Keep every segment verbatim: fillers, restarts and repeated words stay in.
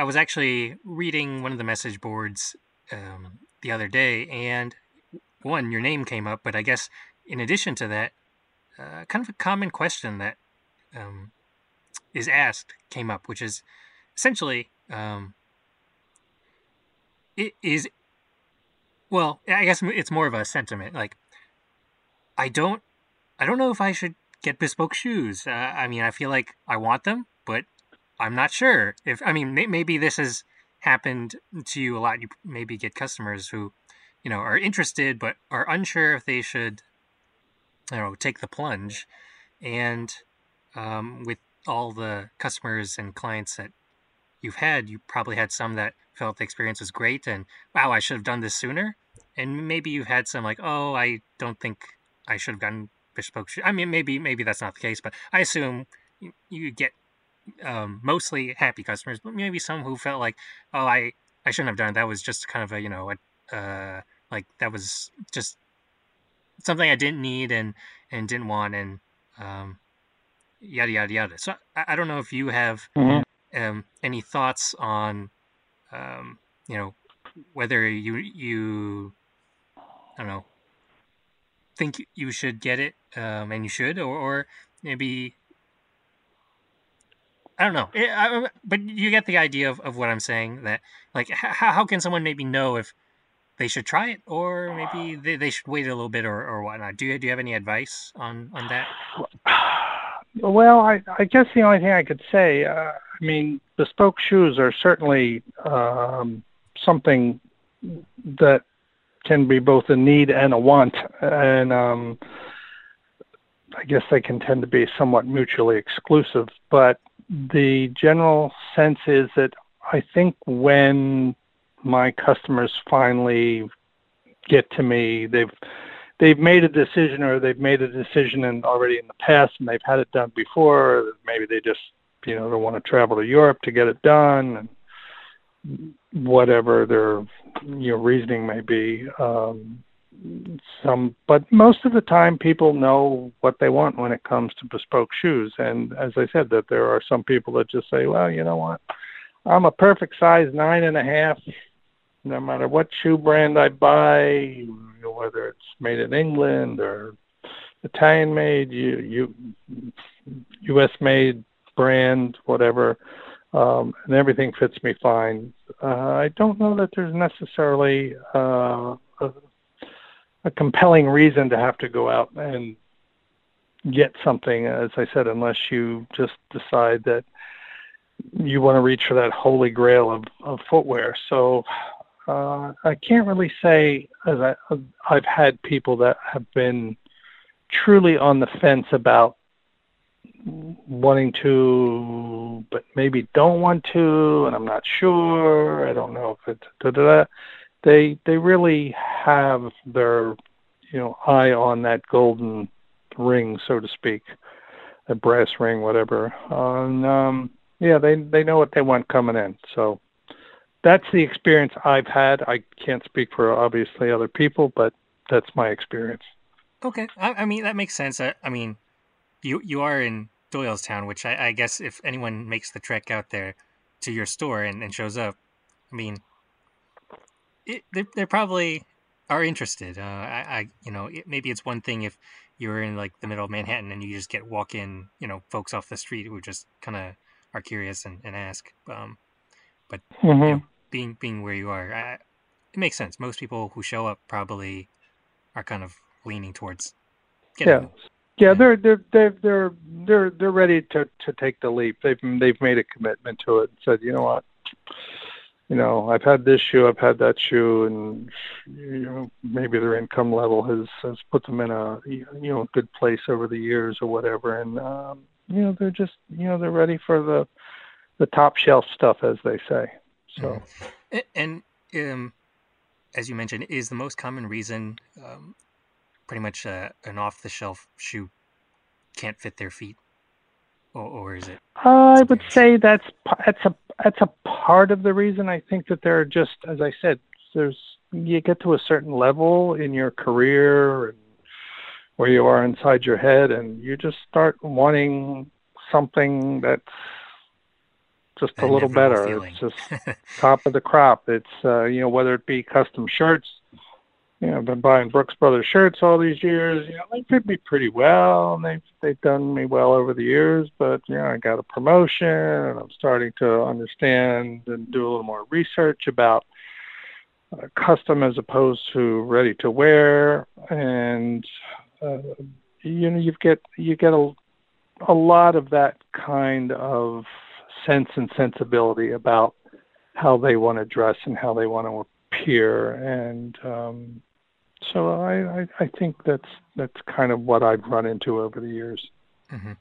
I was actually reading one of the message boards um, the other day, and one, your name came up, but I guess in addition to that, uh, kind of a common question that um, is asked came up, which is essentially, um, it is, well, I guess it's more of a sentiment. Like, I don't, I don't know if I should get bespoke shoes. Uh, I mean, I feel like I want them, but I'm not sure if, I mean, may, maybe this has happened to you a lot. You maybe get customers who, you know, are interested, but are unsure if they should, you know, take the plunge. And um, with all the customers and clients that you've had, you probably had some that felt the experience was great and, wow, I should have done this sooner. And maybe you've had some like, oh, I don't think I should have gotten bespoke shoes. I mean, maybe maybe that's not the case, but I assume you, you get um, mostly happy customers, but maybe some who felt like, oh, I, I shouldn't have done it. That was just kind of a, you know, a Uh, like that was just something I didn't need and, and didn't want, and um, yada, yada, yada. So I, I don't know if you have mm-hmm. um, any thoughts on, um, you know, whether you, you, I don't know, think you should get it um, and you should, or, or maybe, I don't know, it, I, but you get the idea of, of what I'm saying, that like, how, how can someone maybe know if they should try it, or maybe they, they should wait a little bit, or, or whatnot? Do you do you have any advice on, on that? Well, I, I guess the only thing I could say, uh, I mean, bespoke shoes are certainly um, something that can be both a need and a want, and um, I guess they can tend to be somewhat mutually exclusive. But the general sense is that I think when my customers finally get to me, they've they've made a decision, or they've made a decision and already in the past, and they've had it done before, or maybe they just, you know, don't want to travel to Europe to get it done, and whatever their, you know, reasoning may be. Um, some, but most of the time, people know what they want when it comes to bespoke shoes. And as I said, that there are some people that just say, well, you know what, I'm a perfect size nine and a half. No matter what shoe brand I buy, whether it's made in England or Italian made, you, you, U S made brand, whatever, um, and everything fits me fine. Uh, I don't know that there's necessarily uh, a, a compelling reason to have to go out and get something, as I said, unless you just decide that you want to reach for that holy grail of, of footwear. So uh, I can't really say, as I, I've had people that have been truly on the fence about wanting to, but maybe don't want to, and I'm not sure, I don't know if it's, da, da, da. They, they really have their, you know, eye on that golden ring, so to speak, a brass ring, whatever. And, um, yeah, they they know what they want coming in. So that's the experience I've had. I can't speak for, obviously, other people, but that's my experience. Okay. I, I mean, that makes sense. I, I mean, you you are in Doylestown, which I, I guess if anyone makes the trek out there to your store and, and shows up, I mean, it, they, they probably are interested. Uh, I, I you know, it, maybe it's one thing if you're in, like, the middle of Manhattan and you just get walk-in, you know, folks off the street who just kind of are curious and, and ask, um, but mm-hmm. you know, being being where you are, I, it makes sense. Most people who show up probably are kind of leaning towards getting yeah, them. yeah. They're they're they're they're they're they're ready to, to take the leap. They've they've made a commitment to it and said, you know what, you know, I've had this shoe, I've had that shoe, and you know, maybe their income level has has put them in a, you know, good place over the years or whatever, and um, you know, they're just, you know, they're ready for the the top shelf stuff, as they say. So, and, and um, as you mentioned, is the most common reason um, pretty much uh, an off the shelf shoe can't fit their feet, or, or is it? I would say that's that's a that's a part of the reason. I think that there are just, as I said, there's you get to a certain level in your career and where you are inside your head, and you just start wanting something that's just a I little better. It's just top of the crop. It's, uh, you know, whether it be custom shirts, you know, I've been buying Brooks Brothers shirts all these years. You know, they fit me pretty well, and they've, they've done me well over the years. But, you know, I got a promotion, and I'm starting to understand and do a little more research about uh, custom as opposed to ready-to-wear. And, uh, you know, you get you get a, a lot of that kind of sense and sensibility about how they want to dress and how they want to appear. And um, so I, I, I think that's that's kind of what I've run into over the years. Mm-hmm.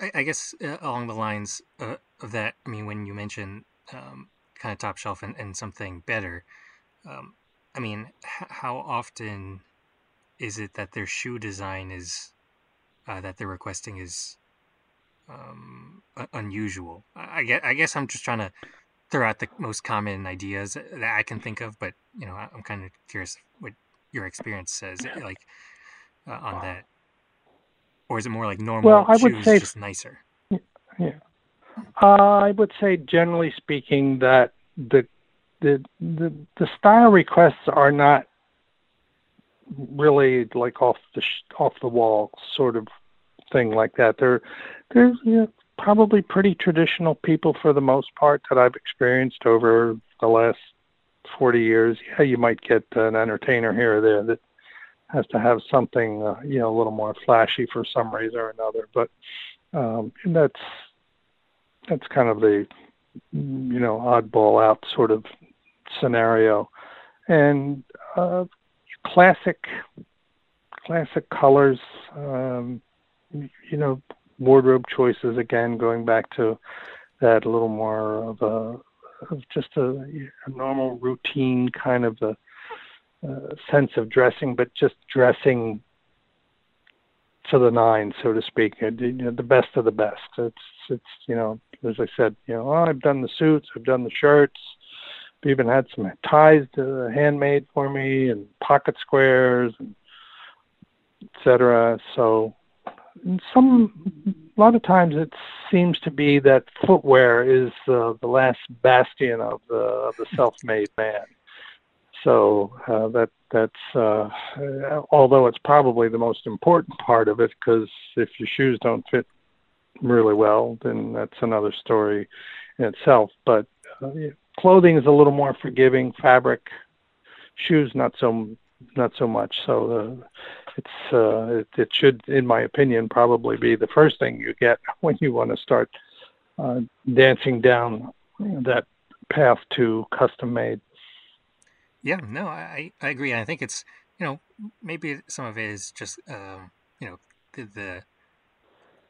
I, I guess uh, along the lines uh, of that, I mean, when you mention um, kind of top shelf and, and something better, um, I mean, h- how often is it that their shoe design is uh, that they're requesting is um, unusual? I guess, I guess I'm just trying to throw out the most common ideas that I can think of, but, you know, I'm kind of curious what your experience says, like, uh, on that. Or is it more like normal well, I shoes, would say, just nicer? Yeah. Uh, I would say, generally speaking, that the, the, the, the style requests are not really like off the, sh- off the wall sort of thing like that. They're, they're, you know, probably pretty traditional people for the most part that I've experienced over the last forty years. Yeah, you might get an entertainer here or there that has to have something, uh, you know, a little more flashy for some reason or another. But um, that's that's kind of the, you know, oddball out sort of scenario. And uh, classic, classic colors, um, you know, wardrobe choices, again, going back to that, a little more of a, of just a, a normal routine kind of a, a sense of dressing, but just dressing to the nine, so to speak, you know, the best of the best. It's, it's, you know, as I said, you know, oh, I've done the suits, I've done the shirts, I've even had some ties to, handmade for me, and pocket squares, and et cetera. So, Some a lot of times it seems to be that footwear is uh, the last bastion of the, of the self-made man. So uh, that that's uh, although it's probably the most important part of it, because if your shoes don't fit really well, then that's another story in itself. But uh, clothing is a little more forgiving. Fabric, shoes, not so. Not so much. So uh, it's uh, it, it should, in my opinion, probably be the first thing you get when you want to start uh, dancing down that path to custom made. Yeah, no, I, I agree. I think it's, you know, maybe some of it is just, um, you know, the, the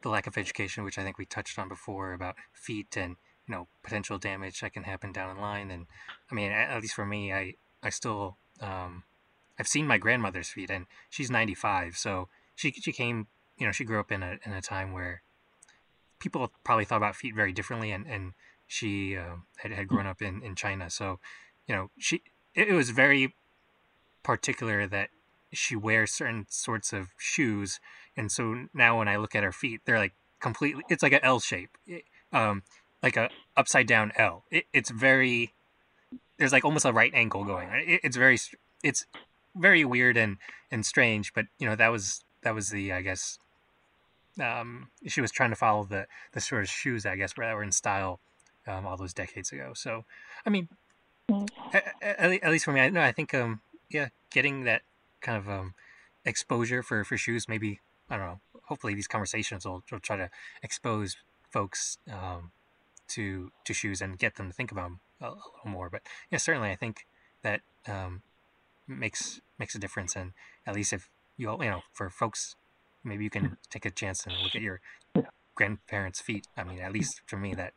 the lack of education, which I think we touched on before about feet and, you know, potential damage that can happen down the line. And I mean, at least for me, I, I still... Um, I've seen my grandmother's feet, and she's ninety-five. So she she came, you know, she grew up in a in a time where people probably thought about feet very differently, and and she uh, had had grown up in, in China. So, you know, she it, it was very particular that she wears certain sorts of shoes, and so now when I look at her feet, they're like completely. It's like an L shape, um, like a upside down L. It, it's very there's like almost a right angle going. It, it's very it's very weird and, and strange, but, you know, that was, that was the, I guess, um, she was trying to follow the, the sort of shoes, I guess, that were in style, um, all those decades ago. So, I mean, at, at least for me, I know, I think, um, yeah, getting that kind of, um, exposure for, for shoes, maybe, I don't know, hopefully these conversations will, will try to expose folks, um, to, to shoes and get them to think about them a, a little more. But yeah, certainly I think that, um, makes makes a difference, and at least if you all, you know, for folks, maybe you can take a chance and look at your grandparents' feet. I mean, at least for me, that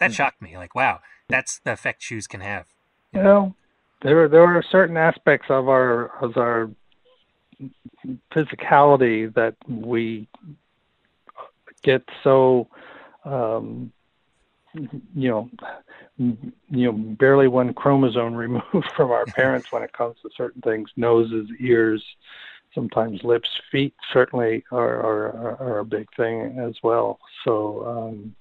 that shocked me. Like, wow, that's the effect shoes can have. You know, well, there there are certain aspects of our of our physicality that we get so um you know, you know, barely one chromosome removed from our parents when it comes to certain things. Noses, ears, sometimes lips, feet certainly are, are, are a big thing as well. So um,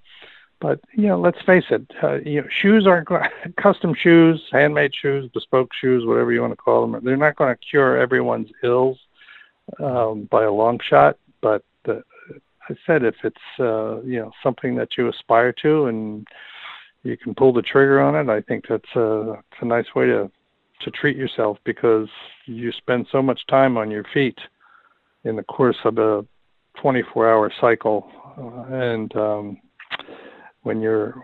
But, you know, let's face it, uh, you know, shoes aren't going to, custom shoes, handmade shoes, bespoke shoes, whatever you want to call them, they're not going to cure everyone's ills um, by a long shot. But uh, I said, if it's, uh, you know, something that you aspire to and you can pull the trigger on it, I think that's a, that's a nice way to, to treat yourself, because you spend so much time on your feet in the course of a twenty-four hour cycle. Uh, and, um, when you're,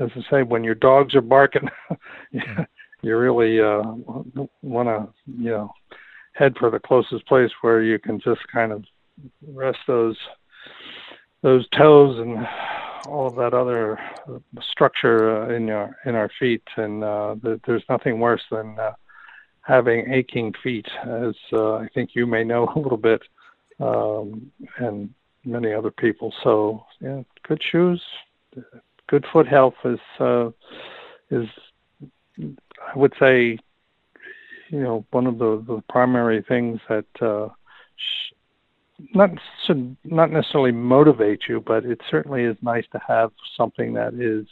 as I say, when your dogs are barking, you really uh, want to, you know, head for the closest place where you can just kind of rest those those toes and all of that other structure uh, in your in our feet. And uh, there's nothing worse than uh, having aching feet, as uh, I think you may know a little bit, um, and many other people. So yeah, good shoes. Good foot health is, uh, is I would say, you know, one of the, the primary things that uh, sh- not should not necessarily motivate you, but it certainly is nice to have something that is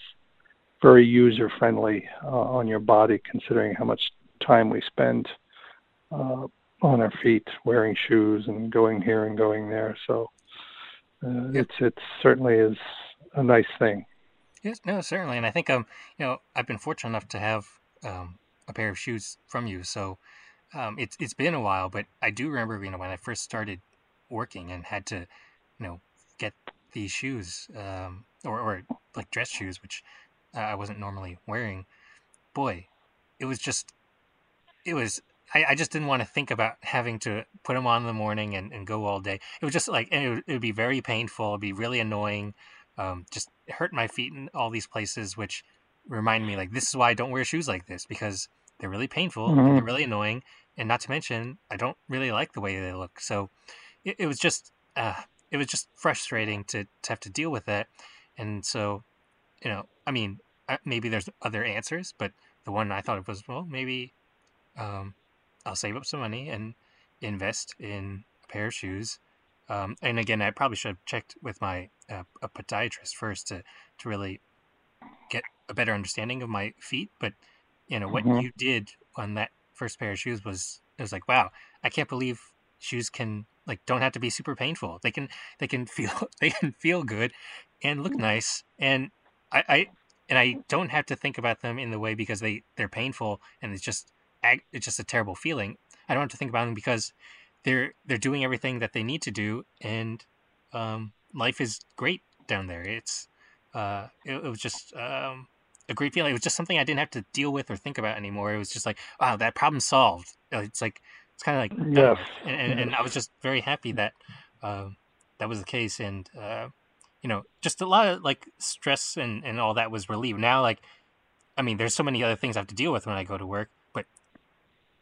very user friendly uh, on your body, considering how much time we spend uh, on our feet, wearing shoes and going here and going there. So uh, it's it certainly is a nice thing. Yes, no, certainly. And I think, um, you know, I've been fortunate enough to have um, a pair of shoes from you. So um, it's it's been a while, but I do remember, you know, when I first started working and had to, you know, get these shoes um, or, or like dress shoes, which uh, I wasn't normally wearing. Boy, it was just, it was, I, I just didn't want to think about having to put them on in the morning and, and go all day. It was just like, and it would, it would be very painful. It'd be really annoying. Um, just hurt my feet in all these places, which remind me, like, this is why I don't wear shoes like this, because they're really painful mm-hmm. and they're really annoying, and not to mention I don't really like the way they look. So it, it was just uh, it was just frustrating to, to have to deal with that. And so, you know, I mean, maybe there's other answers, but the one I thought of was, well, maybe um, I'll save up some money and invest in a pair of shoes. Um, and again, I probably should have checked with my uh, a podiatrist first to, to really get a better understanding of my feet. But, you know, what mm-hmm. you did on that first pair of shoes was, it was like, wow, I can't believe shoes can, like, don't have to be super painful. They can, they can feel, they can feel good and look nice. And I, I and I don't have to think about them in the way because they, they're painful and it's just, it's just a terrible feeling. I don't have to think about them because they're they're doing everything that they need to do, and um, life is great down there. It's uh, it, it was just um, a great feeling. It was just something I didn't have to deal with or think about anymore. It was just like, wow, that problem solved. It's like it's kind of like yeah. and, and, and I was just very happy that uh, that was the case, and uh, you know, just a lot of like stress and, and all that was relieved. Now, like, I mean, there's so many other things I have to deal with when I go to work, but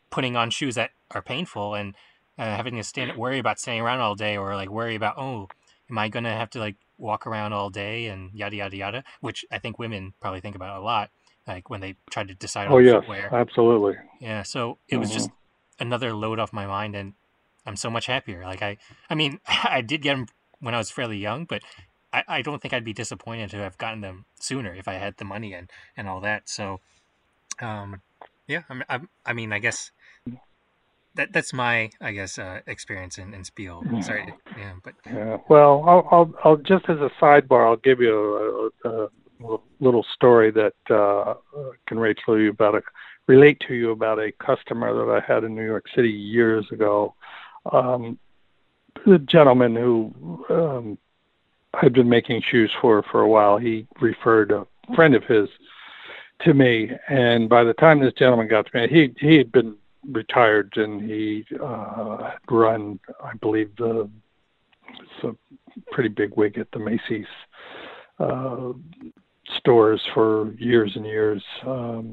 putting on shoes that are painful and Uh, having to stand, worry about standing around all day, or like worry about, oh, am I going to have to like walk around all day and yada, yada, yada, which I think women probably think about a lot, like when they try to decide on oh, yes, footwear. Absolutely. Yeah. So it mm-hmm. was just another load off my mind, and I'm so much happier. Like I, I mean, I did get them when I was fairly young, but I, I don't think I'd be disappointed to have gotten them sooner if I had the money and, and all that. So, um, yeah, I, I, I mean, I guess That that's my, I guess, uh, experience in, in Spiel. Sorry, to, yeah, but yeah. Well, I'll, I'll I'll just as a sidebar, I'll give you a, a, a little story that uh, can relate to you about a relate to you about a customer that I had in New York City years ago. Um, the gentleman who um, I'd been making shoes for for a while, he referred a friend of his to me, and by the time this gentleman got to me, he he had been retired, and he uh, run, I believe, the it's a pretty big wig at the Macy's uh, stores for years and years um,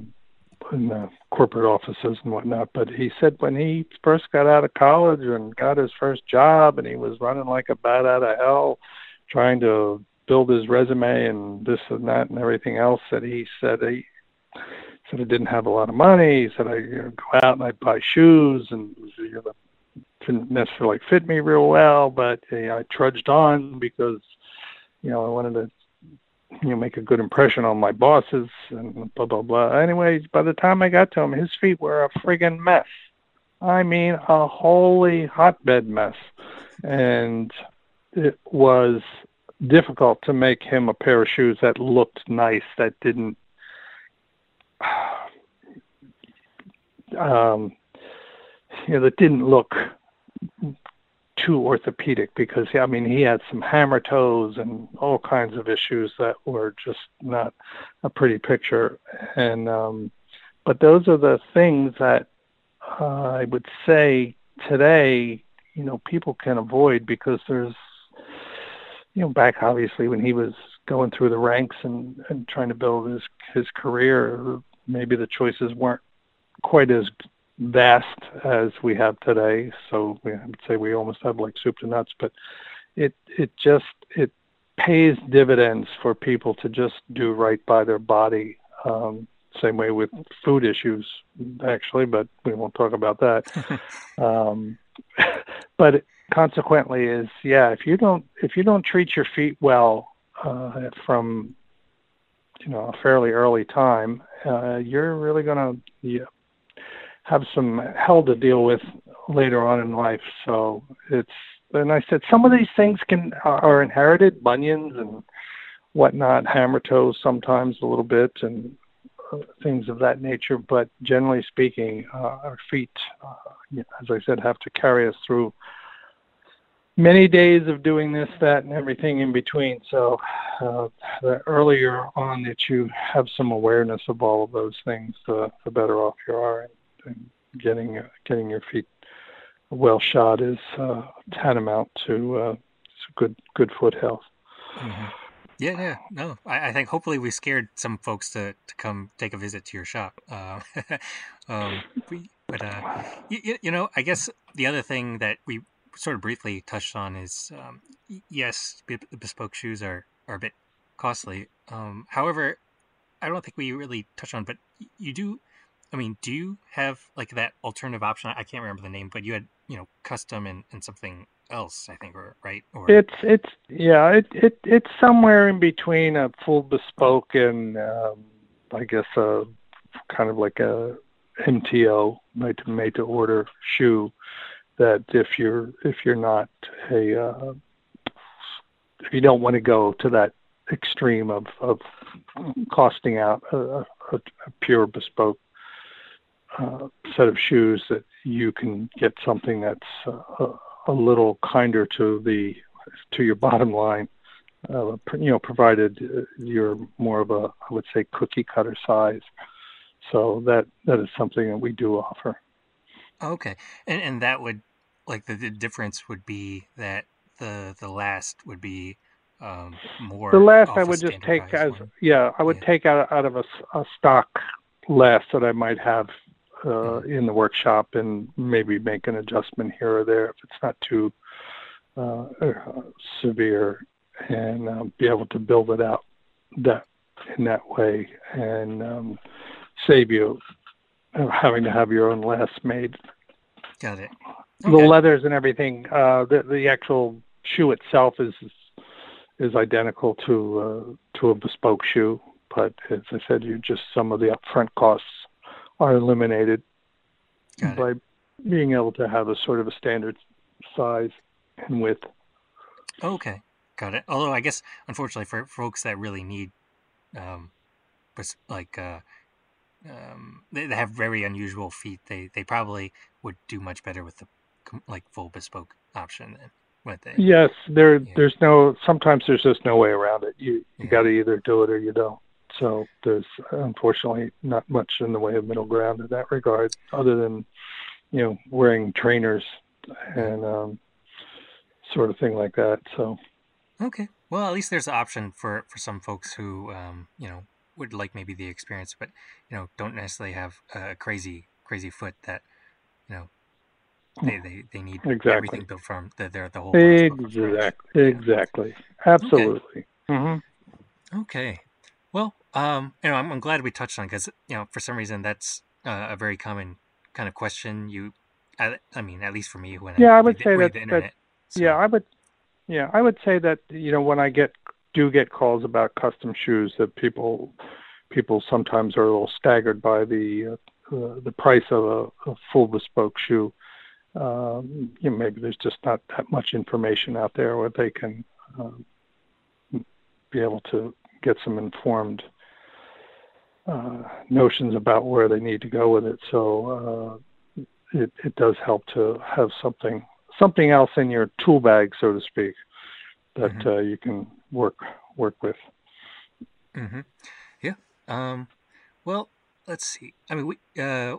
in the corporate offices and whatnot. But he said when he first got out of college and got his first job, and he was running like a bat out of hell, trying to build his resume and this and that and everything else, that he said he. Said I didn't have a lot of money. He said I you know, go out and I'd buy shoes, and you know, didn't necessarily fit me real well. But you know, I trudged on because you know I wanted to you know, make a good impression on my bosses and blah, blah, blah. Anyways, by the time I got to him, his feet were a friggin' mess. I mean, a holy hotbed mess. And it was difficult to make him a pair of shoes that looked nice, that didn't um, you know, that didn't look too orthopedic, because, I mean, he had some hammer toes and all kinds of issues that were just not a pretty picture. And um, but those are the things that uh, I would say today, you know, people can avoid, because there's, you know, back obviously when he was going through the ranks and, and trying to build his, his career, maybe the choices weren't quite as vast as we have today. So we, I would say we almost have like soup to nuts, but it, it just, it pays dividends for people to just do right by their body. Um, same way with food issues, actually, but we won't talk about that. um, but it, consequently is, yeah, if you don't, if you don't treat your feet well, uh, from, you know, a fairly early time, uh, you're really going to yeah, have some hell to deal with later on in life. So it's, and I said, some of these things can, are inherited, bunions and whatnot, hammer toes, sometimes a little bit, and things of that nature. But generally speaking, uh, our feet, uh, as I said, have to carry us through many days of doing this, that, and everything in between. So uh, the earlier on that you have some awareness of all of those things, the, the better off you are. And, and getting uh, getting your feet well shod is uh, tantamount to uh, good good foot health. Mm-hmm. Yeah, yeah, no. I, I think hopefully we scared some folks to, to come take a visit to your shop. Uh, um, but, uh, you, you know, I guess the other thing that we sort of briefly touched on is, um, yes, bespoke shoes are, are a bit costly. Um, however, I don't think we really touched on, but you do, I mean, do you have like that alternative option? I can't remember the name, but you had, you know, custom and, and something else, I think, or right? Or... It's, it's, yeah, it, it, it's somewhere in between a full bespoke and, um, I guess, a kind of like a M T O, made to order shoe, that if you're, if you're not a, uh, if you don't want to go to that extreme of, of costing out a, a, a pure bespoke uh, set of shoes, that you can get something that's, uh, a little kinder to the to your bottom line, uh, you know, provided you're more of a, I would say, cookie cutter size. So that that is something that we do offer. Okay, and and that would, like, the, the difference would be that the the last would be um, more. The last I would just take as one. yeah, I would yeah. take out out of a, a stock last that I might have. Uh, in the workshop, and maybe make an adjustment here or there if it's not too uh, severe, and um, be able to build it out that in that way, and um, save you having to have your own last made. Got it. Okay. The leathers and everything, uh, the, the actual shoe itself is is identical to uh, to a bespoke shoe, but as I said, you just some of the upfront costs are eliminated by being able to have a sort of a standard size and width. Okay, got it. Although I guess, unfortunately, for folks that really need, um, like, uh, um, they, they have very unusual feet, they they probably would do much better with the like full bespoke option than what they. Yes, there yeah. there's no. Sometimes there's just no way around it. You you yeah. got to either do it or you don't. So there's unfortunately not much in the way of middle ground in that regard, other than, you know, wearing trainers and um, sort of thing like that. So, okay. Well, at least there's an option for, for some folks who, um, you know, would like maybe the experience, but, you know, don't necessarily have a crazy, crazy foot that, you know, they, they, they need exactly. everything built from the, their, the whole. Exactly. Exactly. Yeah. Absolutely. Okay. Mm-hmm. Okay. Well, um, you know, I'm, I'm glad we touched on it, because, you know, for some reason that's uh, a very common kind of question. You, I, I mean, at least for me, when yeah, I, I would read, say read that, the internet, that so. yeah, I would, yeah, I would say that, you know, when I get do get calls about custom shoes that people people sometimes are a little staggered by the uh, uh, the price of a, a full bespoke shoe. Um, you know, maybe there's just not that much information out there where they can uh, be able to get some informed uh, notions about where they need to go with it. So uh, it, it does help to have something something else in your tool bag, so to speak, that mm-hmm. uh, you can work work with. Mm-hmm. Yeah. Um, well, let's see. I mean, we. Uh...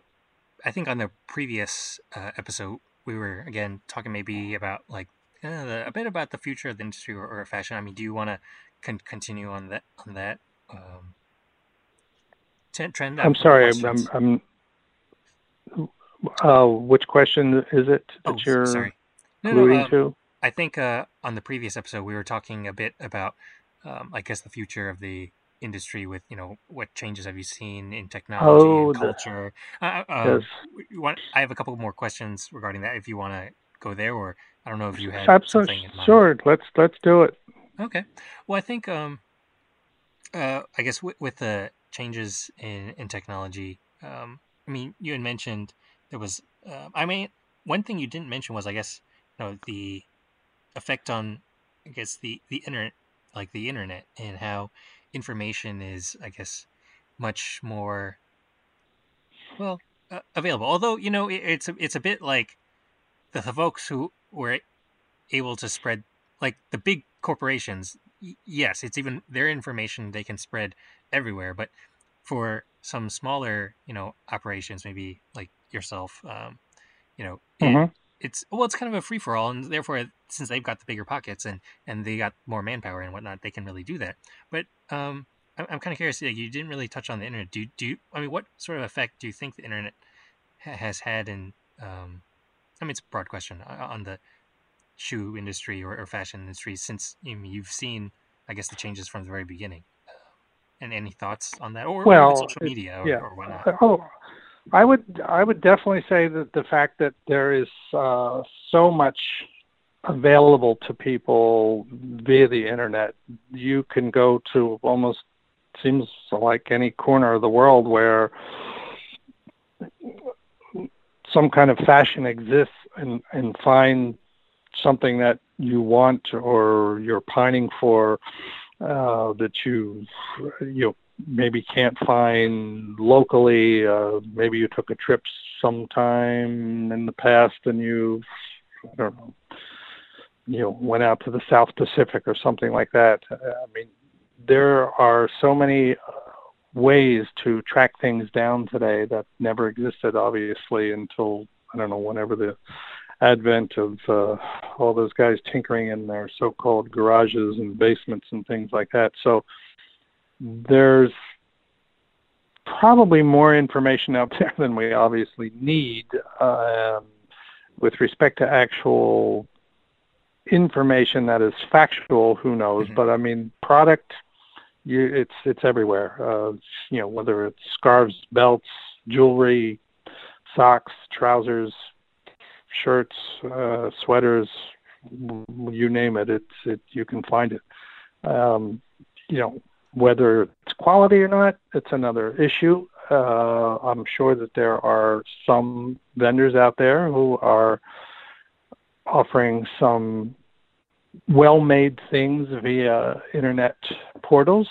I think on the previous uh, episode, we were, again, talking maybe about, like, uh, a bit about the future of the industry or, or fashion. I mean, do you want to con- continue on that on that um, t- trend? I'm sorry. I'm, I'm, I'm uh, which question is it that oh, you're sorry. No, alluding no, um, to? I think uh, on the previous episode, we were talking a bit about, um, I guess, the future of the industry with, you know, what changes have you seen in technology oh, and culture? The, uh, uh, yes. want, I have a couple more questions regarding that if you want to go there, or I don't know if you had Absolutely. something in mind. Sure, let's, let's do it. Okay. Well, I think, um, uh, I guess w- with the changes in, in technology, um, I mean, you had mentioned there was, uh, I mean, one thing you didn't mention was, I guess, you know, the effect on, I guess, the, the internet, like the internet and how information is, I guess, much more well uh, available. Although, you know, it, it's a, it's a bit like the, the folks who were able to spread, like the big corporations. Y- yes, it's even their information they can spread everywhere. But for some smaller, you know, operations, maybe like yourself, um, you know, mm-hmm. it, it's well, it's kind of a free for all, and therefore, since they've got the bigger pockets and, and they got more manpower and whatnot, they can really do that. But um, I'm, I'm kind of curious. You didn't really touch on the internet. Do do you, I mean, what sort of effect do you think the internet ha- has had in? Um, I mean, it's a broad question on the shoe industry or, or fashion industry since you know, you've seen, I guess, the changes from the very beginning. And any thoughts on that, or, well, or social media, it, yeah. or, or whatnot? Oh. I would I would definitely say that the fact that there is uh, so much available to people via the internet, you can go to almost seems like any corner of the world where some kind of fashion exists and, and find something that you want or you're pining for uh, that you you know, maybe can't find locally. Uh, maybe you took a trip sometime in the past and you, I don't know, you know, went out to the South Pacific or something like that. I mean, there are so many ways to track things down today that never existed, obviously, until, I don't know, whenever the advent of uh, all those guys tinkering in their so-called garages and basements and things like that. So there's probably more information out there than we obviously need um, with respect to actual information that is factual. Who knows? Mm-hmm. But I mean, product, you, it's it's everywhere. Uh, you know, whether it's scarves, belts, jewelry, socks, trousers, shirts, uh, sweaters, you name it. It's it you can find it. Um, you know. Whether it's quality or not, it's another issue. Uh, I'm sure that there are some vendors out there who are offering some well-made things via internet portals.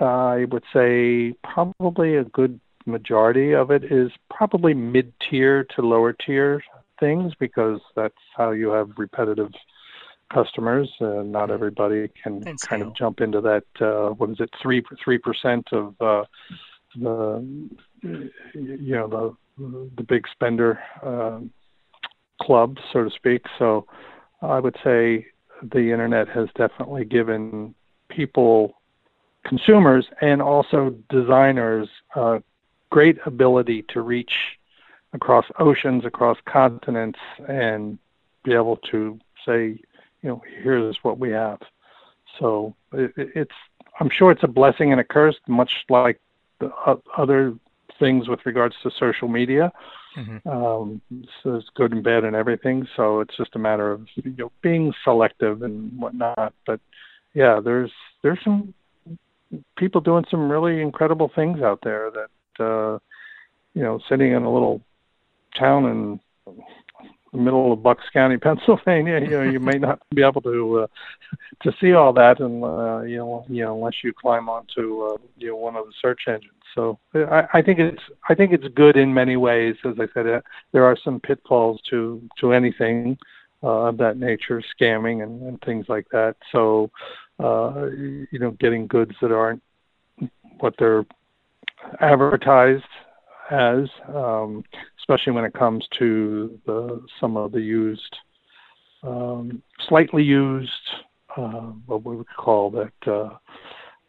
Uh, I would say probably a good majority of it is probably mid-tier to lower-tier things because that's how you have repetitive customers. Uh, not everybody can and kind so. of jump into that, uh, what is it, three three percent of uh, the you know the the big spender uh, club, so to speak. So I would say the internet has definitely given people, consumers, and also designers uh, great ability to reach across oceans, across continents, and be able to say, you know, here's what we have. So it, it's, I'm sure it's a blessing and a curse, much like the uh, other things with regards to social media. Mm-hmm. Um, so it's good and bad and everything. So it's just a matter of you know, being selective and whatnot. But yeah, there's there's some people doing some really incredible things out there that, uh, you know, sitting in a little town in the middle of Bucks County, Pennsylvania, you know, you may not be able to uh, to see all that, and uh, you know, you know, unless you climb onto uh, you know, one of the search engines. So I, I think it's I think it's good in many ways. As I said, uh, there are some pitfalls to to anything uh, of that nature, scamming and, and things like that. So uh, you know, getting goods that aren't what they're advertised as, um, especially when it comes to the, some of the used, um, slightly used, uh, what we would call that, uh,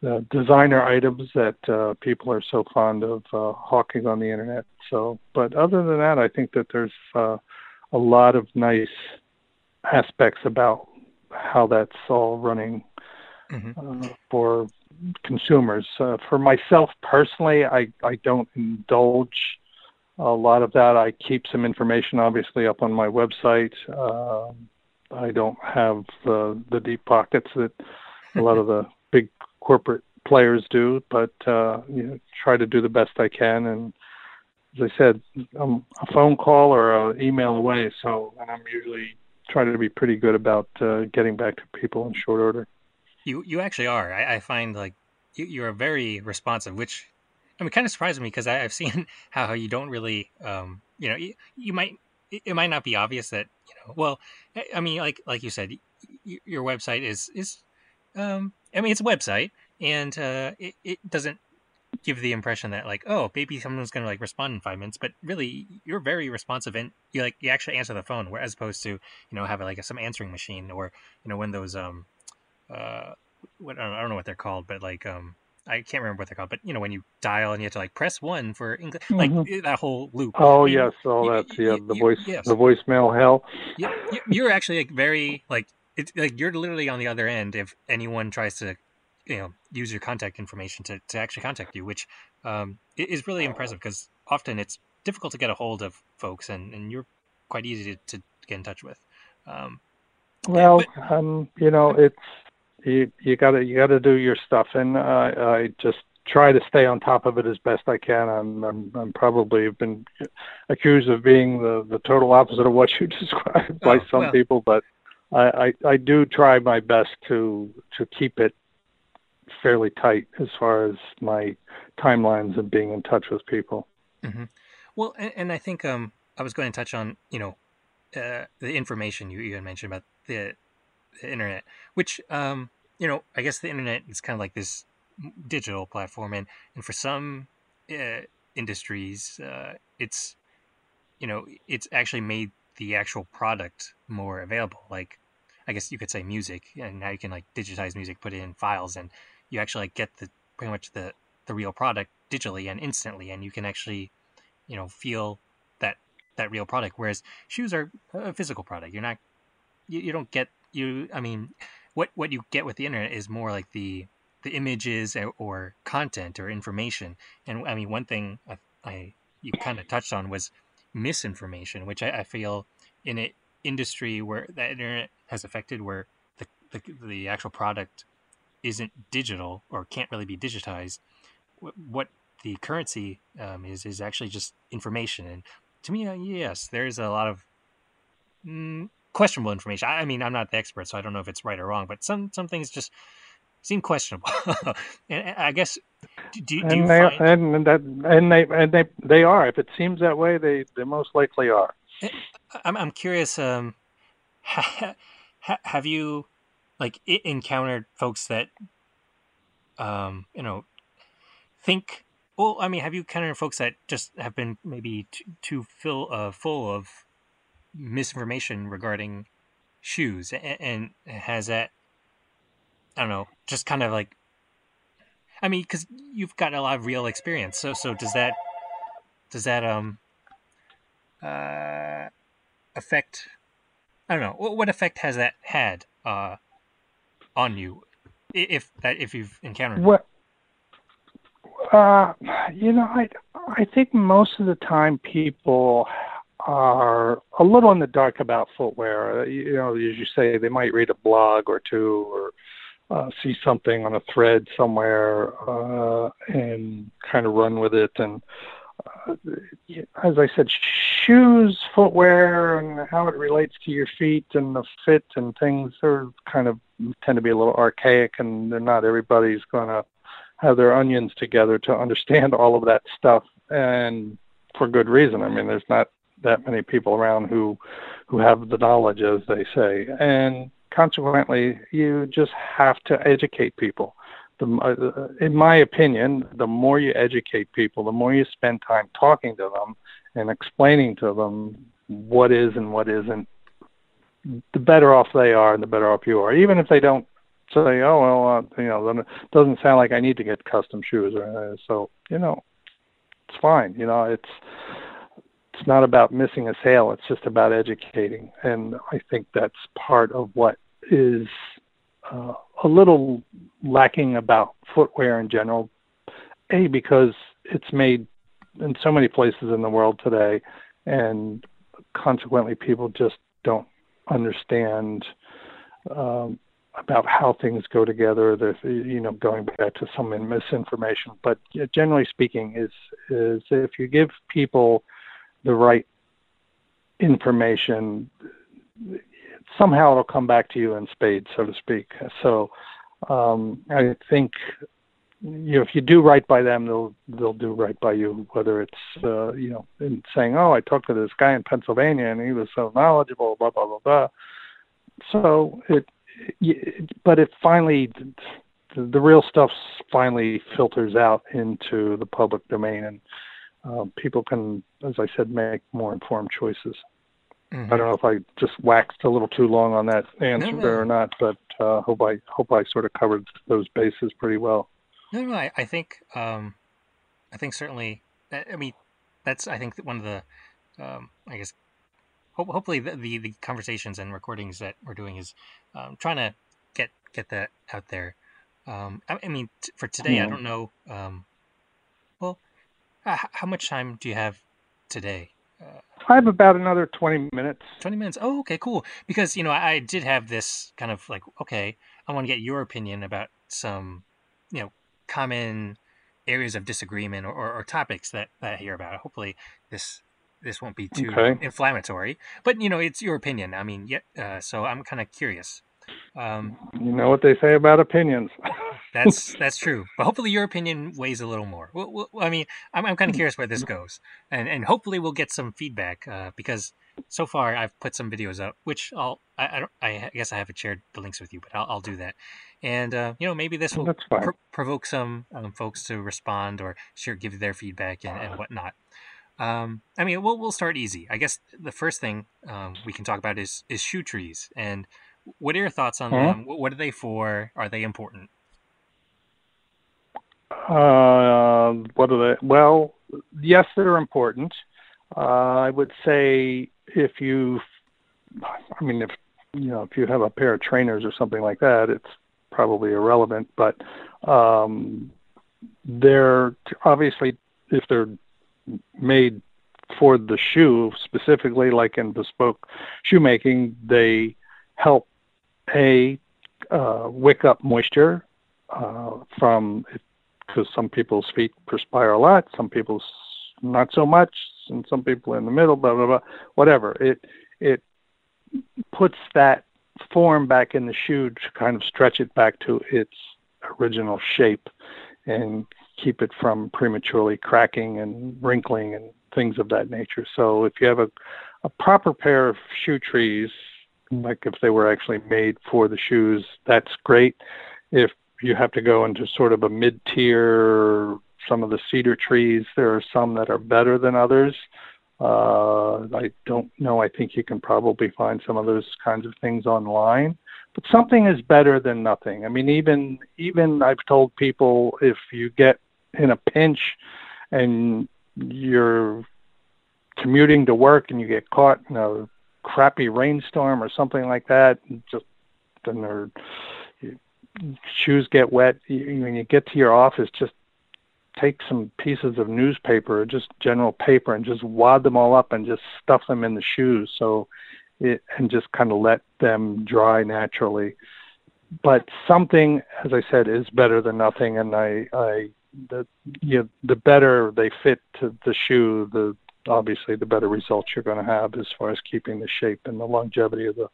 the designer items that uh, people are so fond of uh, hawking on the internet. So, but other than that, I think that there's uh, a lot of nice aspects about how that's all running mm-hmm. uh, for consumers. Uh, for myself personally, I, I don't indulge a lot of that. I keep some information, obviously, up on my website. Uh, I don't have the, the deep pockets that a lot of the big corporate players do, but uh, you know, try to do the best I can. And as I said, I'm a phone call or an email away. So, and I'm usually trying to be pretty good about uh, getting back to people in short order. You you actually are. I, I find like you, you are very responsive, which I mean, kind of surprised me because I've seen how, how you don't really, um, you know, you, you might it might not be obvious that you know. Well, I mean, like like you said, you, your website is is, um, I mean, it's a website, and uh, it it doesn't give the impression that like, oh, maybe someone's gonna like respond in five minutes. But really, you're very responsive, and you like you actually answer the phone, where as opposed to you know having like some answering machine or you know when those um. Uh, what, I don't know what they're called, but like, um, I can't remember what they're called, but you know, when you dial and you have to like press one for English, like mm-hmm. that whole loop. Oh I mean, yes. All that. Yeah. You, the voice, yes. the voicemail hell. You, you're actually like very, like, it's like, you're literally on the other end. If anyone tries to, you know, use your contact information to, to actually contact you, which, um, is really impressive because often it's difficult to get a hold of folks and, and you're quite easy to, to get in touch with. Um, well, yeah, but, um, you know, it's, You, you gotta, you gotta do your stuff. And uh, I just try to stay on top of it as best I can. I'm, I'm, I'm probably been accused of being the, the total opposite of what you described oh, by some well. people, but I, I, I do try my best to, to keep it fairly tight as far as my timelines of being in touch with people. Mm-hmm. Well, and, and I think um, I was going to touch on, you know, uh, the information you, you had mentioned about the, the internet, which, um, you know, I guess the internet is kind of like this digital platform. And, and for some uh, industries, uh, it's, you know, it's actually made the actual product more available. Like, I guess you could say music, and now you can like digitize music, put it in files, and you actually like get the, pretty much the, the real product digitally and instantly. And you can actually, you know, feel that, that real product. Whereas shoes are a physical product. You're not, you, you don't get, You, I mean, what, what you get with the internet is more like the the images or, or content or information. And I mean, one thing I, I you kind of touched on was misinformation, which I, I feel in an industry where the internet has affected, where the, the the actual product isn't digital or can't really be digitized. What the currency um, is is actually just information. And to me, yes, there's a lot of. Mm, questionable information. I mean, I'm not the expert, so I don't know if it's right or wrong, but some, some things just seem questionable. And I guess, do, do and you they, find... And, that, and, they, and they, they are. If it seems that way, they, they most likely are. I'm, I'm curious, um, have you, like, encountered folks that, um, you know, think... Well, I mean, have you encountered folks that just have been maybe too, too fill, uh, full of misinformation regarding shoes, and, and has that, I don't know, just kind of like, I mean, because you've got a lot of real experience, so so does that does that um uh affect, I don't know, what, what effect has that had uh on you, if that if you've encountered what uh you know I I think most of the time people are a little in the dark about footwear. You know, as you say, they might read a blog or two, or uh, see something on a thread somewhere uh, and kind of run with it. And uh, as I said, shoes, footwear, and how it relates to your feet and the fit and things are kind of tend to be a little archaic, and they're not everybody's going to have their onions together to understand all of that stuff, and for good reason. I mean, there's not that many people around who who have the knowledge, as they say, and consequently you just have to educate people. The, uh, in my opinion, the more you educate people, the more you spend time talking to them and explaining to them what is and what isn't, the better off they are and the better off you are, even if they don't say, oh well, uh, you know, it doesn't sound like I need to get custom shoes, or uh, so you know, it's fine. You know, it's it's not about missing a sale. It's just about educating, and I think that's part of what is uh, a little lacking about footwear in general. A, because it's made in so many places in the world today, and consequently, people just don't understand Um, about how things go together. There's, you know, going back to some misinformation, but generally speaking is, is if you give people the right information, somehow it'll come back to you in spades, so to speak. So um, I think, you know, if you do right by them, they'll, they'll do right by you, whether it's, uh, you know, in saying, oh, I talked to this guy in Pennsylvania and he was so knowledgeable, blah, blah, blah, blah. So it, but it finally, the real stuff finally filters out into the public domain, and uh, people can, as I said, make more informed choices. Mm-hmm. I don't know if I just waxed a little too long on that answer no, no. or not, but uh, hope I hope I sort of covered those bases pretty well. No, no, I, I think um, I think certainly. I mean, that's I think one of the, um, I guess. Hopefully the, the, the conversations and recordings that we're doing is um, trying to get get that out there. Um, I, I mean, t- for today, mm-hmm. I don't know. Um, well, uh, how much time do you have today? Uh, I have about another twenty minutes. twenty minutes. Oh, okay, cool. Because, you know, I, I did have this kind of like, okay, I want to get your opinion about some, you know, common areas of disagreement or, or, or topics that, that I hear about. Hopefully this... This won't be too okay. inflammatory, but you know, it's your opinion. I mean, yeah. Uh, so I'm kind of curious. Um, you know what they say about opinions. that's that's true. But hopefully, your opinion weighs a little more. Well, well, I mean, I'm I'm kind of curious where this goes, and and hopefully we'll get some feedback uh, because so far I've put some videos up, which I'll I I, don't, I guess I haven't shared the links with you, but I'll I'll do that, and uh, you know, maybe this will pr- provoke some um, folks to respond or share, give their feedback and, and whatnot. Um, I mean, we'll we'll start easy. I guess the first thing um, we can talk about is is shoe trees. And what are your thoughts on mm-hmm. them? What are they for? Are they important? Uh, what are they? Well, yes, they're important. Uh, I would say if you, I mean, if you know, if you have a pair of trainers or something like that, it's probably irrelevant. But um, they're obviously, if they're made for the shoe specifically, like in bespoke shoemaking, they help a uh, wick up moisture uh, from, because some people's feet perspire a lot, some people's not so much, and some people in the middle, blah blah blah, whatever. It it puts that form back in the shoe to kind of stretch it back to its original shape and keep it from prematurely cracking and wrinkling and things of that nature. So if you have a, a proper pair of shoe trees, like if they were actually made for the shoes, that's great. If you have to go into sort of a mid-tier, some of the cedar trees, there are some that are better than others. Uh, I don't know. I think you can probably find some of those kinds of things online. But something is better than nothing. I mean, even even I've told people, if you get in a pinch and you're commuting to work and you get caught in a crappy rainstorm or something like that, and just then your shoes get wet. You, when you get to your office, just take some pieces of newspaper or just general paper and just wad them all up and just stuff them in the shoes. So. It, and just kind of let them dry naturally. but something, as I said, is better than nothing. And I, I the, you know, the better they fit to the shoe, the obviously the better results you're going to have as far as keeping the shape and the longevity of the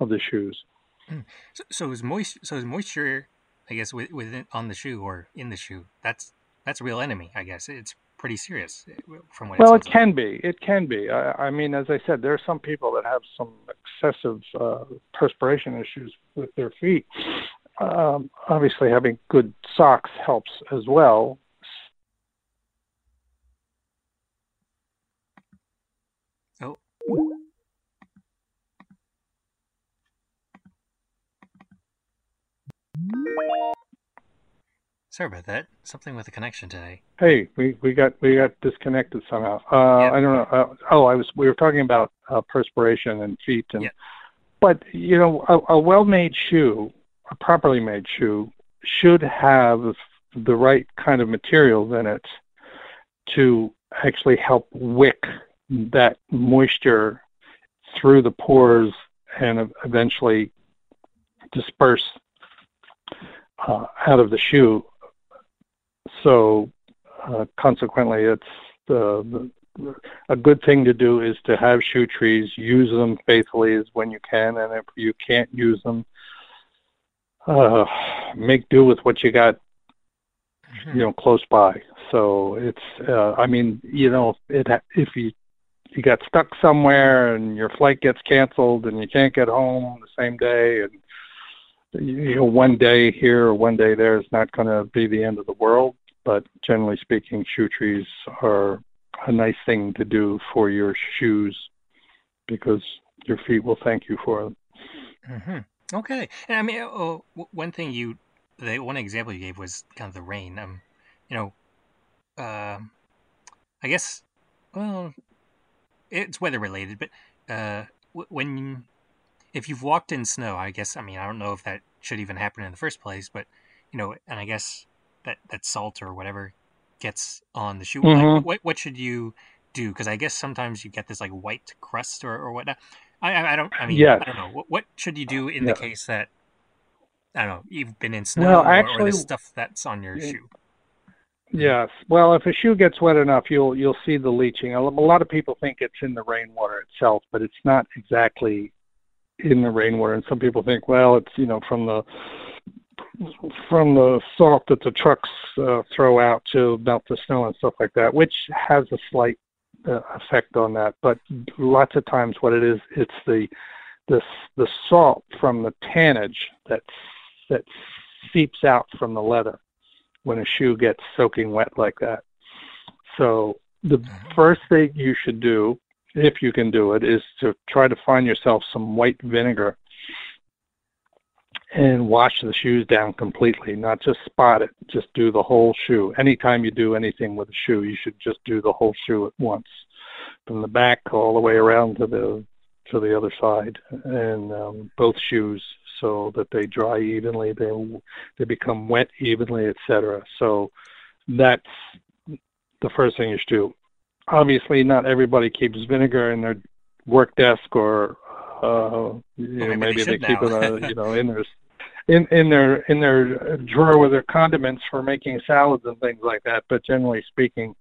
of the shoes. Mm. So, so is moisture. So is moisture, I guess, within on the shoe or in the shoe. That's that's a real enemy, I guess. It's pretty serious from what. Well, it, it can like. be. It can be. I, I mean, as I said, there are some people that have some excessive uh, perspiration issues with their feet. Um, obviously, having good socks helps as well. Oh. Sorry about that. Something with the connection today. Hey, we, we got we got disconnected somehow. Uh, yep. I don't know. Uh, oh, I was we were talking about uh, perspiration and feet, and yep. But you know, a, a well-made shoe, a properly made shoe, should have the right kind of materials in it to actually help wick that moisture through the pores and eventually disperse Uh, out of the shoe, so uh, consequently, it's the, the a good thing to do is to have shoe trees. Use them faithfully as when you can, and if you can't use them, uh, make do with what you got. Mm-hmm. You know, close by. So it's, uh, I mean, you know, it if you you got stuck somewhere and your flight gets canceled and you can't get home the same day and. You know, one day here or one day there is not going to be the end of the world, but generally speaking, shoe trees are a nice thing to do for your shoes because your feet will thank you for them. Mm-hmm. Okay. And I mean, oh, one thing you, the one example you gave was kind of the rain. Um, you know, uh, I guess, well, it's weather related, but uh, when if you've walked in snow, I guess, I mean, I don't know if that should even happen in the first place, but, you know, and I guess that, that salt or whatever gets on the shoe. Mm-hmm. Like, what what should you do? Because I guess sometimes you get this, like, white crust or, or whatnot. I I don't, I mean, yes. I don't know. What, what should you do in yeah. the case that, I don't know, you've been in snow well, or, actually, or the stuff that's on your yeah. shoe? Yes. Well, if a shoe gets wet enough, you'll you'll see the leaching. A lot of people think it's in the rainwater itself, but it's not exactly in the rainwater, and some people think, well, it's, you know, from the from the salt that the trucks uh, throw out to melt the snow and stuff like that, which has a slight uh, effect on that. But lots of times, what it is, it's the the the salt from the tannage that that seeps out from the leather when a shoe gets soaking wet like that. So the first thing you should do, if you can do it, is to try to find yourself some white vinegar and wash the shoes down completely, not just spot it, just do the whole shoe. Anytime you do anything with a shoe, you should just do the whole shoe at once, from the back all the way around to the to the other side, and um, both shoes, so that they dry evenly, they they become wet evenly, et cetera. So that's the first thing you should do. Obviously, not everybody keeps vinegar in their work desk, or uh, you well, know, maybe, maybe they, they keep it, uh, you know, in their in in their in their drawer with their condiments for making salads and things like that. But generally speaking,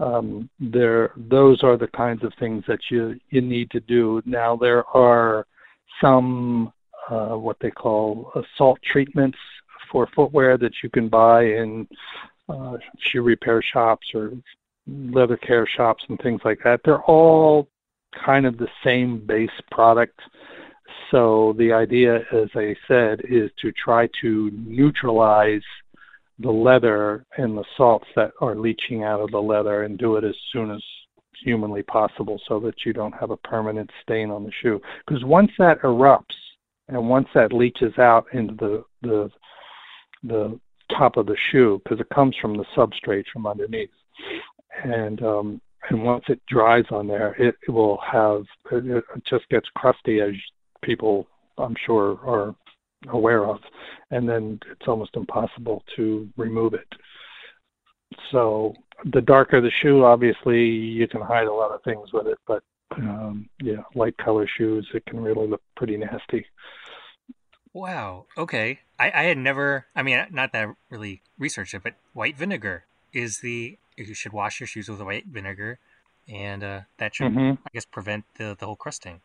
um, there those are the kinds of things that you you need to do. Now, there are some uh, what they call uh, salt treatments for footwear that you can buy in uh, shoe repair shops or leather care shops and things like that. They're all kind of the same base product. So the idea, as I said, is to try to neutralize the leather and the salts that are leaching out of the leather, and do it as soon as humanly possible so that you don't have a permanent stain on the shoe. Because once that erupts and once that leaches out into the the, the top of the shoe, because it comes from the substrate from underneath, And um, and once it dries on there, it, it will have, it just gets crusty, as people, I'm sure, are aware of. And then it's almost impossible to remove it. So the darker the shoe, obviously, you can hide a lot of things with it. But, um, yeah, light color shoes, it can really look pretty nasty. Wow. Okay. I, I had never, I mean, not that I really researched it, but white vinegar is the, you should wash your shoes with white vinegar, and uh, that should, mm-hmm. I guess, prevent the, the whole crusting.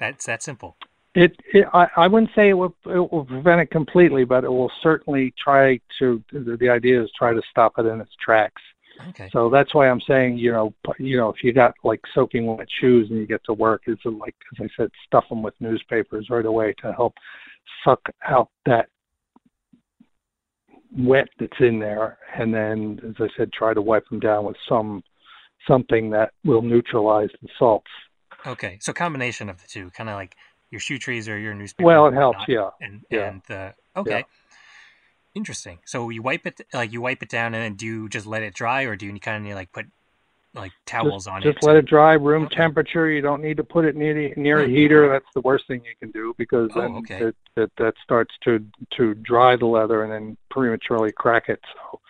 That's that simple. It, it I, I wouldn't say it will, it will prevent it completely, but it will certainly try to, the idea is try to stop it in its tracks. Okay. So that's why I'm saying, you know, you know, if you got like soaking wet shoes and you get to work, it's like, as I said, stuff them with newspapers right away to help suck out that wet that's in there. And then, as I said, try to wipe them down with some something that will neutralize the salts. Okay. So combination of the two, kind of like your shoe trees or your newspaper. Well, it helps. Yeah. And, yeah. and the, okay. Yeah. Interesting. So you wipe it, like you wipe it down, and then do you just let it dry, or do you kind of like put like towels just, on just it? Just let so? it dry, room okay. temperature. You don't need to put it near, near a heater. That's the worst thing you can do, because oh, then okay. it, it, that starts to to dry the leather and then prematurely crack it. So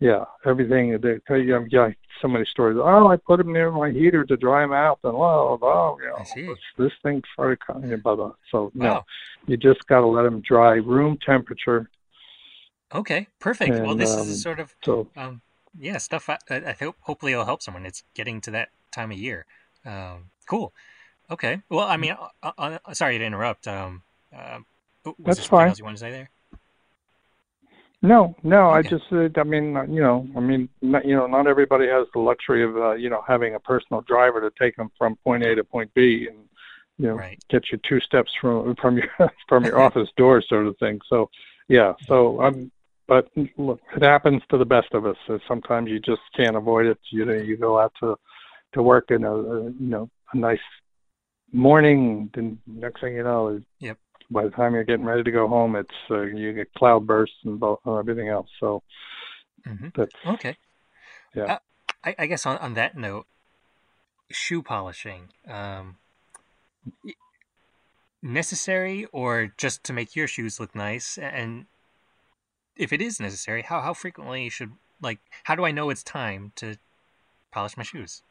yeah, everything. They, yeah, so many stories. Oh, I put them near my heater to dry them out, and oh, oh, you know, I see. This, this thing started coming about. So no, wow. you just got to let them dry, room temperature. Okay, perfect. And, well, this um, is sort of, so, um, yeah, stuff I, I hope, hopefully it'll help someone. It's getting to that time of year. Um, cool. Okay. Well, I mean, I, I, sorry to interrupt. Um, uh, was that's there fine. Else you want to say there? No, no, okay. I just, uh, I mean, you know, I mean, not, you know, not everybody has the luxury of, uh, you know, having a personal driver to take them from point A to point B and, you know, right. get you two steps from, from your, from your office door sort of thing. So, yeah, so I'm, but look, it happens to the best of us. So sometimes you just can't avoid it. You know, you go out to, to work in a, a you know a nice morning, and next thing you know, yep. by the time you're getting ready to go home, it's uh, you get cloud bursts and bo- everything else. So mm-hmm. that's okay. Yeah, uh, I, I guess on, on that note, shoe polishing um, necessary or just to make your shoes look nice and. If it is necessary, how how frequently should like how do I know it's time to polish my shoes?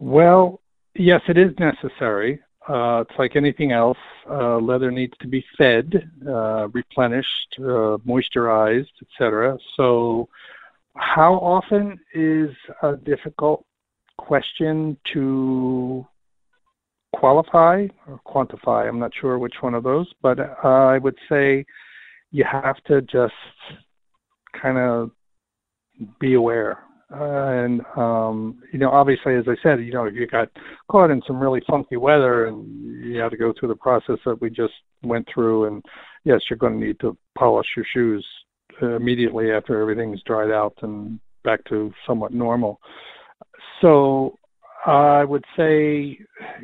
Well, yes, it is necessary. Uh, it's like anything else. Uh, leather needs to be fed, uh, replenished, uh, moisturized, et cetera. So, how often is a difficult question to qualify or quantify. I'm not sure which one of those, but uh, I would say. You have to just kind of be aware. Uh, and, um, you know, obviously, as I said, you know, if you got caught in some really funky weather and you had to go through the process that we just went through, and yes, you're going to need to polish your shoes uh, immediately after everything's dried out and back to somewhat normal. So uh, I would say,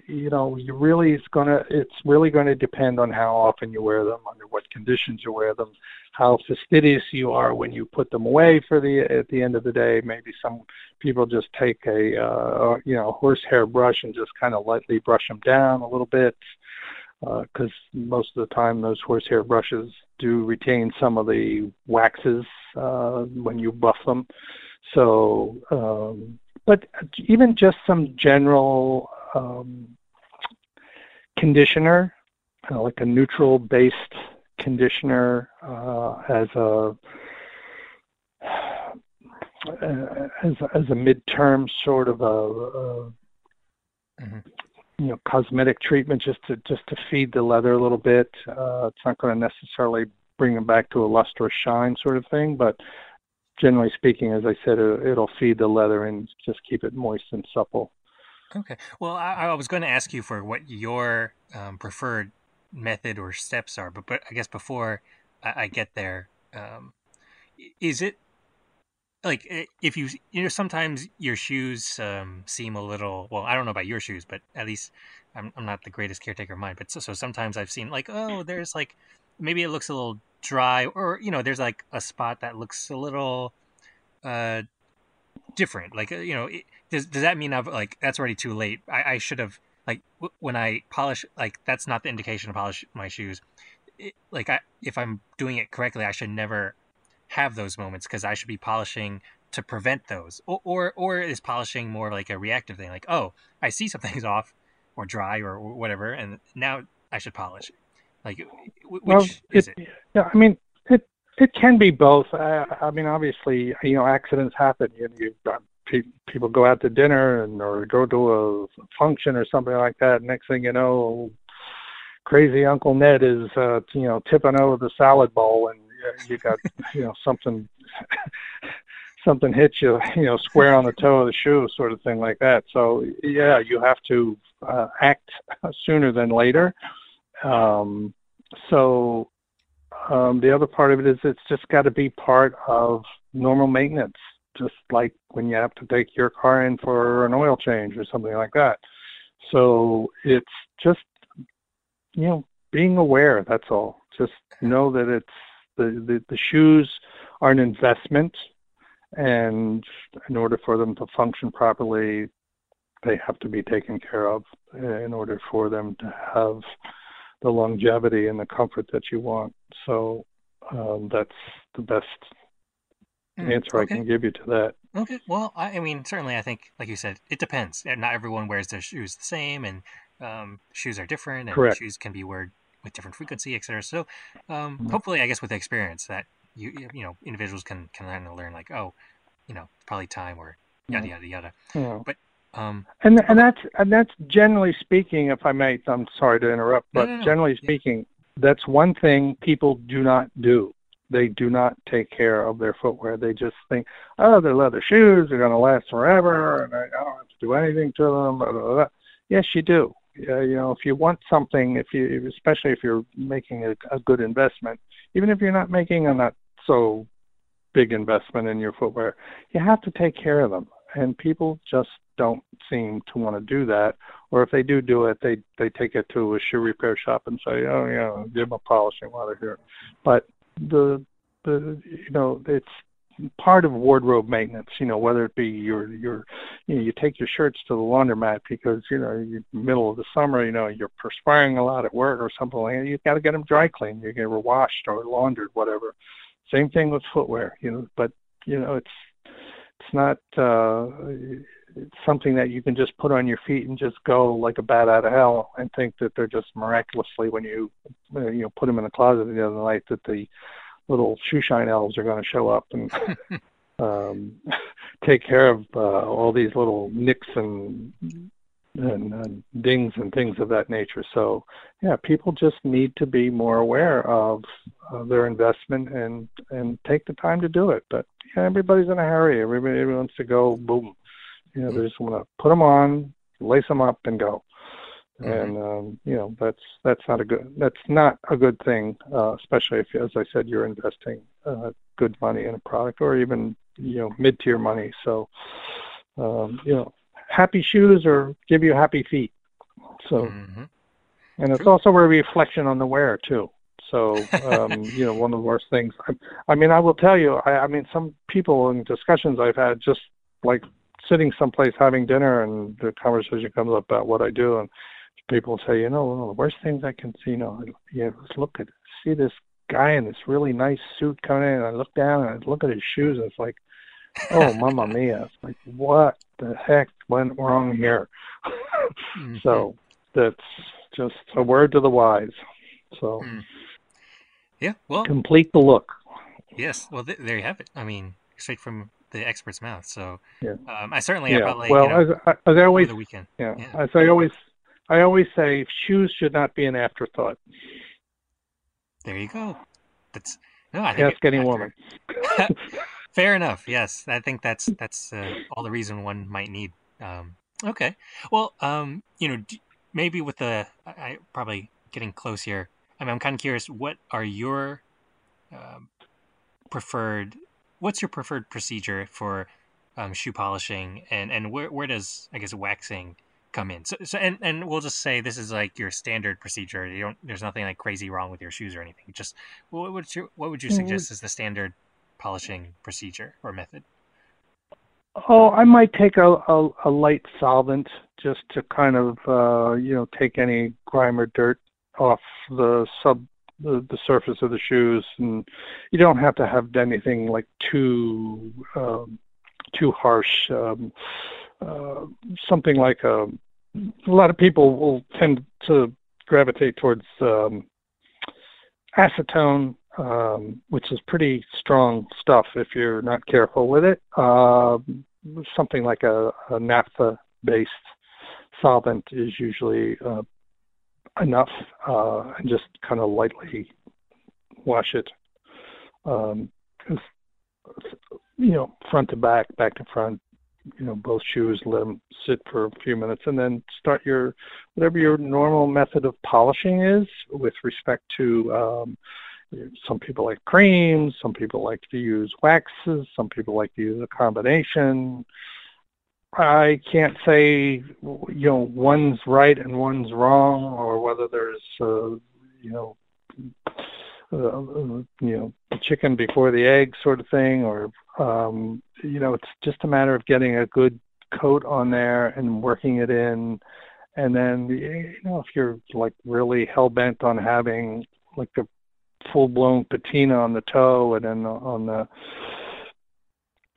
you know, you really it's going to it's really going to depend on how often you wear them, under what conditions you wear them, how fastidious you are when you put them away for the at the end of the day. Maybe some people just take a uh, you know horsehair brush and just kind of lightly brush them down a little bit, because uh, most of the time those horsehair brushes do retain some of the waxes uh, when you buff them. So, um, but even just some general Um, conditioner, kind of like a neutral-based conditioner, uh, as a as a, as a midterm sort of a, a mm-hmm. you know cosmetic treatment, just to just to feed the leather a little bit. Uh, it's not going to necessarily bring them back to a lustrous shine sort of thing, but generally speaking, as I said, it, it'll feed the leather and just keep it moist and supple. Okay. Well, I, I was going to ask you for what your um, preferred method or steps are, but, but I guess before I, I get there, um, is it like if you, you know, sometimes your shoes um, seem a little, well, I don't know about your shoes, but at least I'm, I'm not the greatest caretaker of mine. But so, so sometimes I've seen like, oh, there's like, maybe it looks a little dry, or, you know, there's like a spot that looks a little uh, different. Like, you know, it, Does does that mean I've like that's already too late? I, I should have like w- when I polish like that's not the indication to polish my shoes. It, like I if I'm doing it correctly, I should never have those moments because I should be polishing to prevent those. Or, or or is polishing more like a reactive thing? Like oh, I see something's off or dry or, or whatever, and now I should polish. Like, which well, it, is it? Yeah, I mean, it it can be both. I, I mean, obviously, you know, accidents happen. You, you pe- people go out to dinner and or go to a function or something like that. Next thing you know, crazy Uncle Ned is uh, you know tipping over the salad bowl, and you got you know something. Something hits you, you know, square on the toe of the shoe, sort of thing like that. So, yeah, you have to uh, act sooner than later. Um, so um, the other part of it is it's just got to be part of normal maintenance, just like when you have to take your car in for an oil change or something like that. So it's just, you know, being aware, that's all. Just know that it's the, the, the shoes are an investment. And in order for them to function properly, they have to be taken care of in order for them to have the longevity and the comfort that you want. So um, that's the best mm, answer okay. I can give you to that. Okay. Well, I, I mean, certainly I think, like you said, it depends. Not everyone wears their shoes the same, and um, shoes are different, and Correct. shoes can be worn with different frequency, et cetera. So um, mm-hmm. hopefully, I guess, with the experience that You you know individuals can can learn and learn like oh you know probably time or yada yada yada yeah. but um and and that's and that's generally speaking if I may I'm sorry to interrupt but no, no, no. generally speaking yeah. that's one thing people do not do. They do not take care of their footwear. They just think, oh, they're leather shoes, they're going to last forever, and I don't have to do anything to them, blah, blah, blah. Yes, you do. Uh, you know, if you want something, if you especially if you're making a, a good investment, even if you're not making a not so big investment in your footwear, you have to take care of them. And people just don't seem to want to do that. Or if they do do it, they, they take it to a shoe repair shop and say, oh, yeah, give them a polishing while they're here. But the the you know it's part of wardrobe maintenance, you know, whether it be your, your, you know, you take your shirts to the laundromat because, you know, you're middle of the summer, you know, you're perspiring a lot at work or something like that. You've got to get them dry cleaned. You're going to be washed or laundered, whatever. Same thing with footwear, you know, but, you know, it's, it's not uh, it's something that you can just put on your feet and just go like a bat out of hell and think that they're just miraculously when you, you know, put them in the closet the other night that the little shoe shine elves are going to show up and um, take care of uh, all these little nicks and, and uh, dings and things of that nature. So, yeah, people just need to be more aware of uh, their investment and, and take the time to do it. But yeah, everybody's in a hurry. Everybody wants to go, boom. You know, they just want to put them on, lace them up, and go. And um, you know that's that's not a good that's not a good thing, uh, especially if, as I said, you're investing uh, good money in a product or even you know mid-tier money. So um, you know, happy shoes or give you happy feet. So, mm-hmm. and it's True. also a reflection on the wearer too. So um, you know, one of the worst things. I, I mean, I will tell you. I, I mean, some people in discussions I've had just like sitting someplace having dinner, and the conversation comes up about what I do and. People say, you know, one of the worst things I can see, you know, you know, let's look at, see this guy in this really nice suit coming in, and I look down and I look at his shoes, and it's like, oh, mamma mia. It's like, what the heck went wrong here? Mm-hmm. So that's just a word to the wise. So, mm. yeah, well. Complete the look. Yes, well, th- there you have it. I mean, straight from the expert's mouth. So yeah. um, I certainly, yeah. I probably, well, you know, as, as I always, over the weekend. Yeah, yeah. as I always, I always say shoes should not be an afterthought. There you go. That's no. I think ask any woman. Fair enough. Yes, I think that's that's uh, all the reason one might need. Um, okay. Well, um, you know, maybe with the I probably getting close here. I mean, I'm kind of curious. What are your um, preferred? What's your preferred procedure for um, shoe polishing, and and where where does I guess waxing come in? So, so and, and we'll just say this is like your standard procedure. You don't, there's nothing like crazy wrong with your shoes or anything. Just what would you, what would you suggest is the standard polishing procedure or method? Oh, I might take a, a, a light solvent just to kind of, uh, you know, take any grime or dirt off the sub, the, the surface of the shoes. And you don't have to have anything like too, um, too harsh, um, Uh, something like a, a lot of people will tend to gravitate towards um, acetone, um, which is pretty strong stuff if you're not careful with it. Uh, something like a, a naphtha-based solvent is usually uh, enough, uh, and just kind of lightly wash it, um, you know, front to back, back to front, you know, both shoes, let them sit for a few minutes, and then start your, whatever your normal method of polishing is with respect to, um, some people like creams, some people like to use waxes, some people like to use a combination. I can't say, you know, one's right and one's wrong, or whether there's, uh, you know, Uh, you know, the chicken before the egg sort of thing, or, um, you know, it's just a matter of getting a good coat on there and working it in. And then, you know, if you're like really hell-bent on having like a full-blown patina on the toe and then on the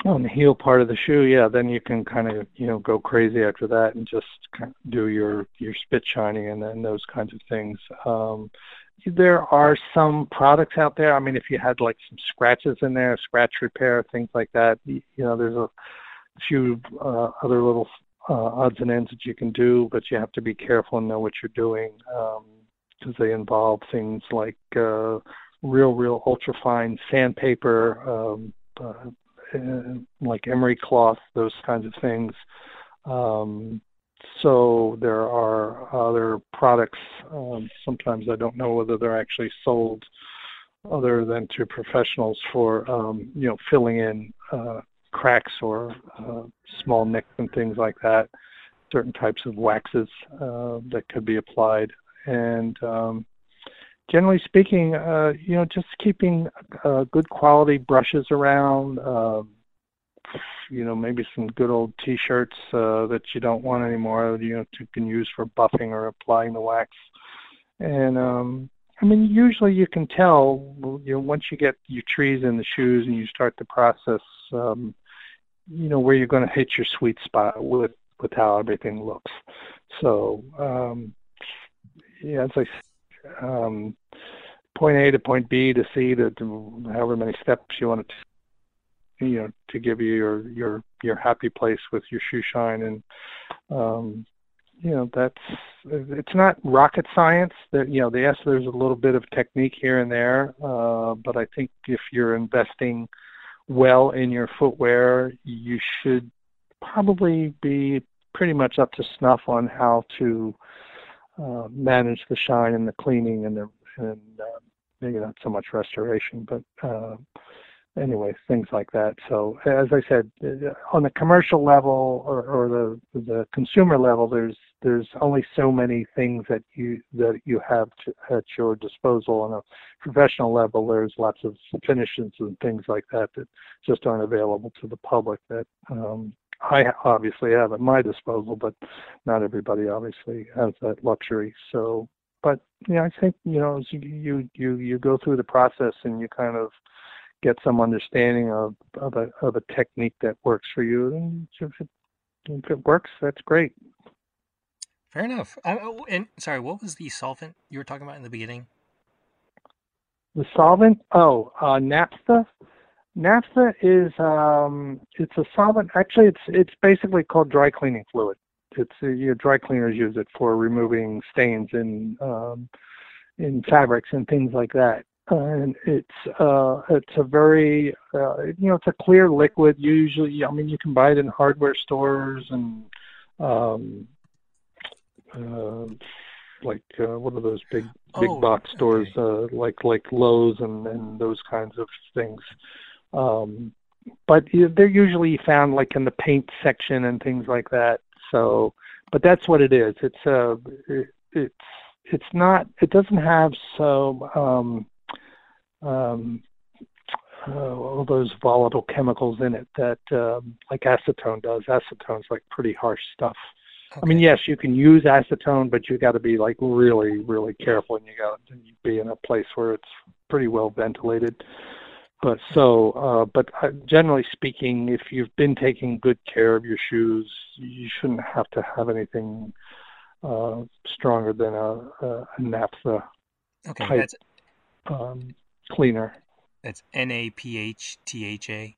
on the heel part of the shoe, yeah, then you can kind of, you know, go crazy after that and just kind of do your, your spit shining and then those kinds of things. Um, There are some products out there. I mean, if you had like some scratches in there, scratch repair, things like that, you know, there's a few uh, other little uh, odds and ends that you can do, but you have to be careful and know what you're doing, because um, they involve things like uh, real, real ultra-fine sandpaper, um, uh, like emery cloth, those kinds of things. Um So there are other products. Um, sometimes I don't know whether they're actually sold other than to professionals for, um, you know, filling in uh, cracks or uh, small nicks and things like that, certain types of waxes uh, that could be applied. And um, generally speaking, uh, you know, just keeping uh, good quality brushes around, uh, you know, maybe some good old T-shirts uh, that you don't want anymore, you know, you can use for buffing or applying the wax. And, um, I mean, usually you can tell, you know, once you get your trees in the shoes and you start the process, um, you know, where you're going to hit your sweet spot with, with how everything looks. So, um, yeah, it's like um, point A to point B to C to, to however many steps you want to take, you know, to give you your, your, your happy place with your shoe shine. And, um, you know, that's, it's not rocket science that, you know, yes, there's a little bit of technique here and there. Uh, but I think if you're investing well in your footwear, you should probably be pretty much up to snuff on how to, uh, manage the shine and the cleaning and the, and, uh, maybe not so much restoration, but, uh, anyway, things like that. So as I said, on the commercial level or, or the the consumer level, there's there's only so many things that you that you have to, at your disposal. On a professional level, there's lots of finishes and things like that that just aren't available to the public that um, I obviously have at my disposal, but not everybody obviously has that luxury. So, but yeah, I think, you know, as you you you go through the process and you kind of get some understanding of, of, a, of a technique that works for you. And if it, if it works, that's great. Fair enough. I, oh, and sorry, what was the solvent you were talking about in the beginning? The solvent? Oh, uh, naphtha. Naphtha is, um, it's a solvent. Actually, it's, it's basically called dry cleaning fluid. It's, your dry cleaners use it for removing stains in, um, in fabrics and things like that. Uh, and it's uh, it's a very uh, you know, it's a clear liquid. Usually, I mean, you can buy it in hardware stores and um, uh, like uh, what are those big big oh, box stores okay. uh, like like Lowe's and, and those kinds of things. Um, but they're usually found like in the paint section and things like that. So, but that's what it is. It's uh, it, it's it's not. It doesn't have so. Um, Um, uh, all those volatile chemicals in it that um, like acetone does. Acetone's like pretty harsh stuff. Okay. I mean, yes, you can use acetone, but you got to be like really, really careful, and you got to be in a place where it's pretty well ventilated. But so, uh, but generally speaking, if you've been taking good care of your shoes, you shouldn't have to have anything uh, stronger than a, a, a naphtha. Okay, type. That's um, cleaner. That's N A P H T H A?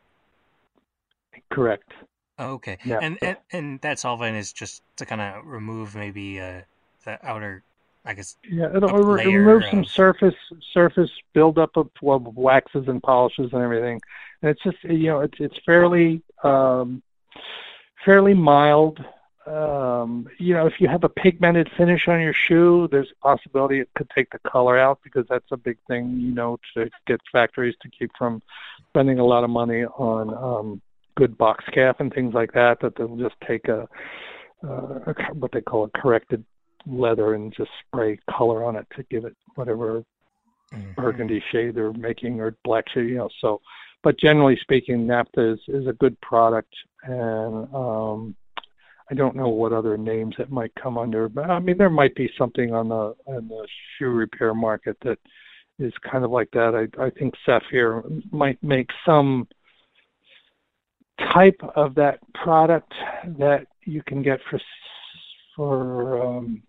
Correct. Oh, okay. Yeah. And, and and that solvent is just to kind of remove maybe uh, the outer, I guess, yeah, it'll re- remove of... some surface surface buildup of, well, waxes and polishes and everything. And it's just, you know, it's it's fairly um, fairly mild. Um, you know, if you have a pigmented finish on your shoe, there's a possibility it could take the color out, because that's a big thing, you know, to get factories to keep from spending a lot of money on um, good box calf and things like that, that they'll just take a, uh, a what they call a corrected leather and just spray color on it to give it whatever mm-hmm. burgundy shade they're making, or black shade, you know. So, but generally speaking, naphtha is, is a good product, and um, I don't know what other names it might come under, but I mean, there might be something on the on the shoe repair market that is kind of like that. I, I think Saphir might make some type of that product that you can get for for um,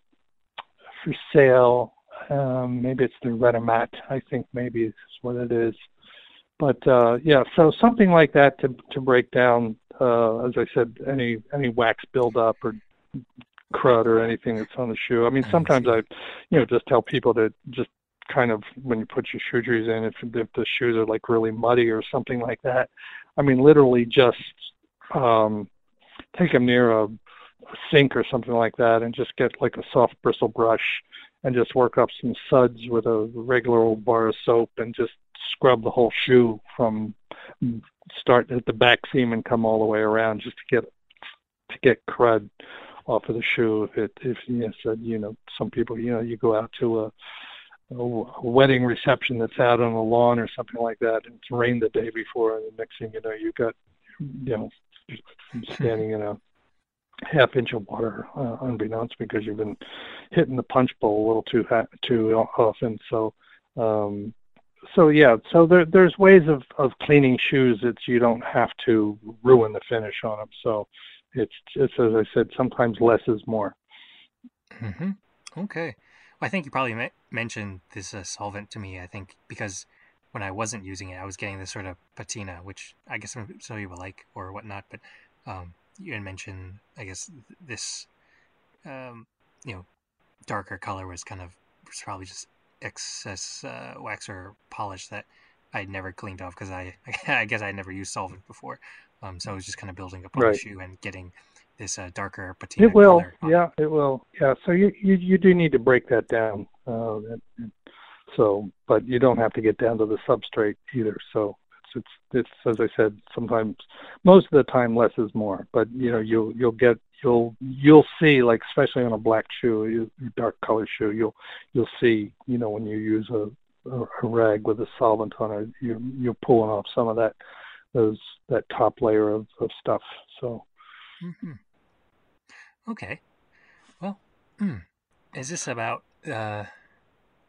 for sale. Um, maybe it's the Retamat. I think maybe is what it is. But, uh, yeah, so something like that to to break down, uh, as I said, any any wax buildup or crud or anything that's on the shoe. I mean, sometimes I, you know, just tell people to just kind of, when you put your shoe trees in, if, if the shoes are, like, really muddy or something like that, I mean, literally just um, take them near a sink or something like that and just get, like, a soft bristle brush and just work up some suds with a regular old bar of soap and just scrub the whole shoe from start at the back seam and come all the way around, just to get to get crud off of the shoe. If it, if you said, you know, some people, you know, you go out to a, a wedding reception that's out on the lawn or something like that, and it's rained the day before, and the next thing you know, you got, you know, standing in a half inch of water, uh, unbeknownst, because you've been hitting the punch bowl a little too ha- too often. So. Um, So, yeah, so there, there's ways of, of cleaning shoes that you don't have to ruin the finish on them. So it's, it's as I said, sometimes less is more. Mm-hmm. Okay. Well, I think you probably me- mentioned this uh, solvent to me, I think, because when I wasn't using it, I was getting this sort of patina, which I guess some, some people like or whatnot. But um, you had mentioned, I guess, this, um, you know, darker color was kind of was probably just excess uh, wax or polish that I never cleaned off, because I I guess I never used solvent before, um, so it was just kind of building up on right. the shoe and getting this uh, darker patina. It will, color on. yeah, it will, yeah. So you, you, you do need to break that down. Uh, and, and so, but you don't have to get down to the substrate either. So it's, it's it's as I said, sometimes, most of the time, less is more. But you know, you'll you'll get. You'll you'll see, like, especially on a black shoe, dark color shoe, you'll you'll see, you know, when you use a, a rag with a solvent on it, you're you're pulling off some of that those that top layer of, of stuff. So, mm-hmm. okay, well, mm. is this about uh,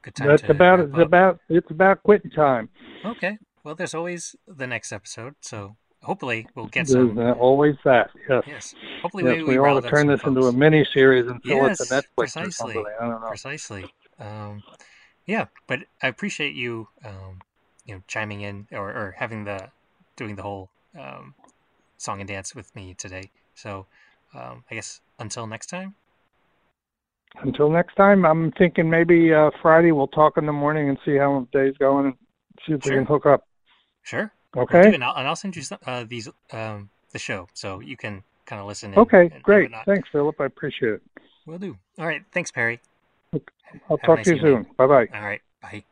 good time? That's to about it's about it's about quitting time. Okay, well, there's always the next episode, so. Hopefully we'll get some. There's always that, yes. Yes. Hopefully yes, we, we, we ought to turn this folks. into a mini series and fill yes, it to Netflix precisely. or something. I don't know. Precisely. Um, yeah, but I appreciate you, um, you know, chiming in or, or having the doing the whole um, song and dance with me today. So um, I guess until next time. Until next time, I'm thinking maybe uh, Friday we'll talk in the morning and see how the day's going and see if sure. we can hook up. Sure. Okay. And I'll, and I'll send you uh, these um, the show, so you can kind of listen. And, okay, and great. Whatnot. Thanks, Philip. I appreciate it. Will do. All right. Thanks, Perry. I'll Have talk nice to you evening. soon. Bye-bye. All right. Bye.